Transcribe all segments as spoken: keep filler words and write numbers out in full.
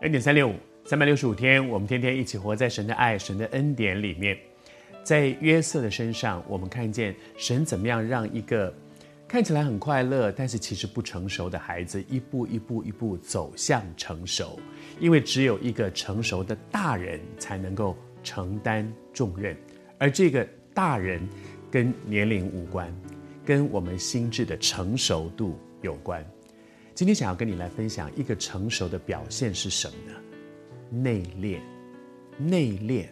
恩典三六五，三百六十五天，我们天天一起活在神的爱、神的恩典里面。在约瑟的身上，我们看见神怎么样让一个看起来很快乐，但是其实不成熟的孩子，一步一步一步走向成熟。因为只有一个成熟的大人才能够承担重任，而这个大人跟年龄无关，跟我们心智的成熟度有关。今天想要跟你来分享一个成熟的表现是什么呢？内敛，内敛。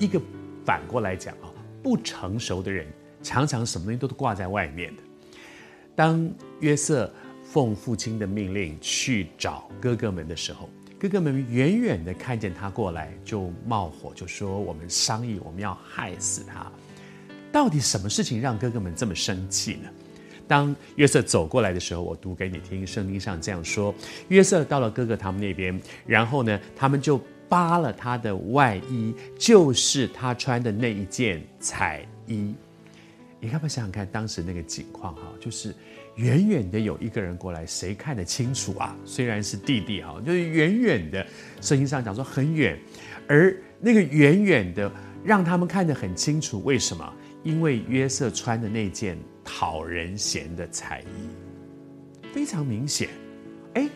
一个反过来讲，不成熟的人常常什么东西都挂在外面的。当约瑟奉父亲的命令去找哥哥们的时候，哥哥们远远的看见他过来就冒火，就说我们商议，我们要害死他。到底什么事情让哥哥们这么生气呢？当约瑟走过来的时候，我读给你听，圣经上这样说，约瑟到了哥哥他们那边，然后呢，他们就扒了他的外衣，就是他穿的那一件彩衣。你要不要想想看当时那个景况，就是远远的有一个人过来，谁看得清楚啊？虽然是弟弟，就是远远的，圣经上讲说很远，而那个远远的让他们看得很清楚，为什么？因为约瑟穿的那件讨人嫌的彩衣非常明显。哎，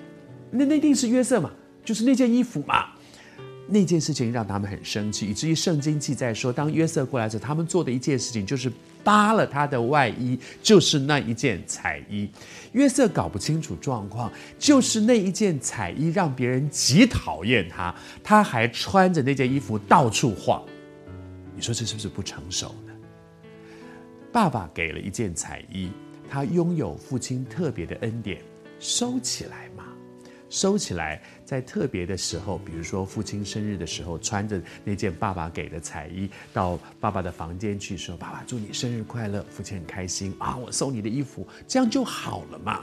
那那定是约瑟嘛，就是那件衣服嘛。那件事情让他们很生气，以至于圣经记载说，当约瑟过来的时候，他们做的一件事情就是扒了他的外衣，就是那一件彩衣。约瑟搞不清楚状况，就是那一件彩衣让别人极讨厌他，他还穿着那件衣服到处晃。你说这是不是不成熟呢？爸爸给了一件彩衣，他拥有父亲特别的恩典，收起来嘛，收起来，在特别的时候，比如说父亲生日的时候，穿着那件爸爸给的彩衣到爸爸的房间去说，爸爸祝你生日快乐，父亲很开心啊，我送你的衣服，这样就好了嘛。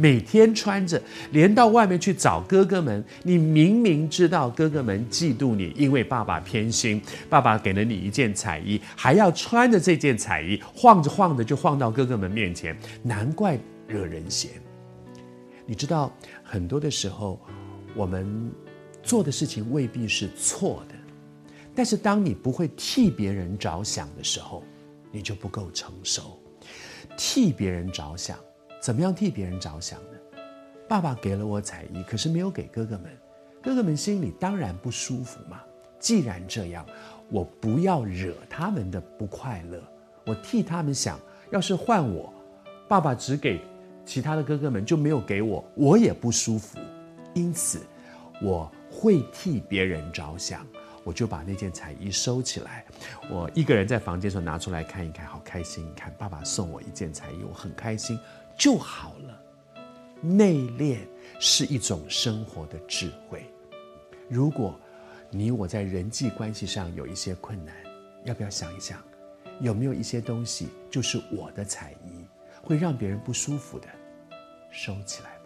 每天穿着，连到外面去找哥哥们，你明明知道哥哥们嫉妒你，因为爸爸偏心，爸爸给了你一件彩衣，还要穿着这件彩衣晃着晃着就晃到哥哥们面前，难怪惹人嫌。你知道很多的时候我们做的事情未必是错的，但是当你不会替别人着想的时候，你就不够成熟。替别人着想，怎么样替别人着想呢？爸爸给了我彩衣，可是没有给哥哥们，哥哥们心里当然不舒服嘛。既然这样，我不要惹他们的不快乐，我替他们想，要是换我，爸爸只给其他的哥哥们就没有给我，我也不舒服。因此，我会替别人着想，我就把那件彩衣收起来，我一个人在房间的时候拿出来看一看，好开心，你看爸爸送我一件彩衣，我很开心。就好了。内敛是一种生活的智慧。如果你我在人际关系上有一些困难，要不要想一想，有没有一些东西就是我的彩衣，会让别人不舒服的，收起来。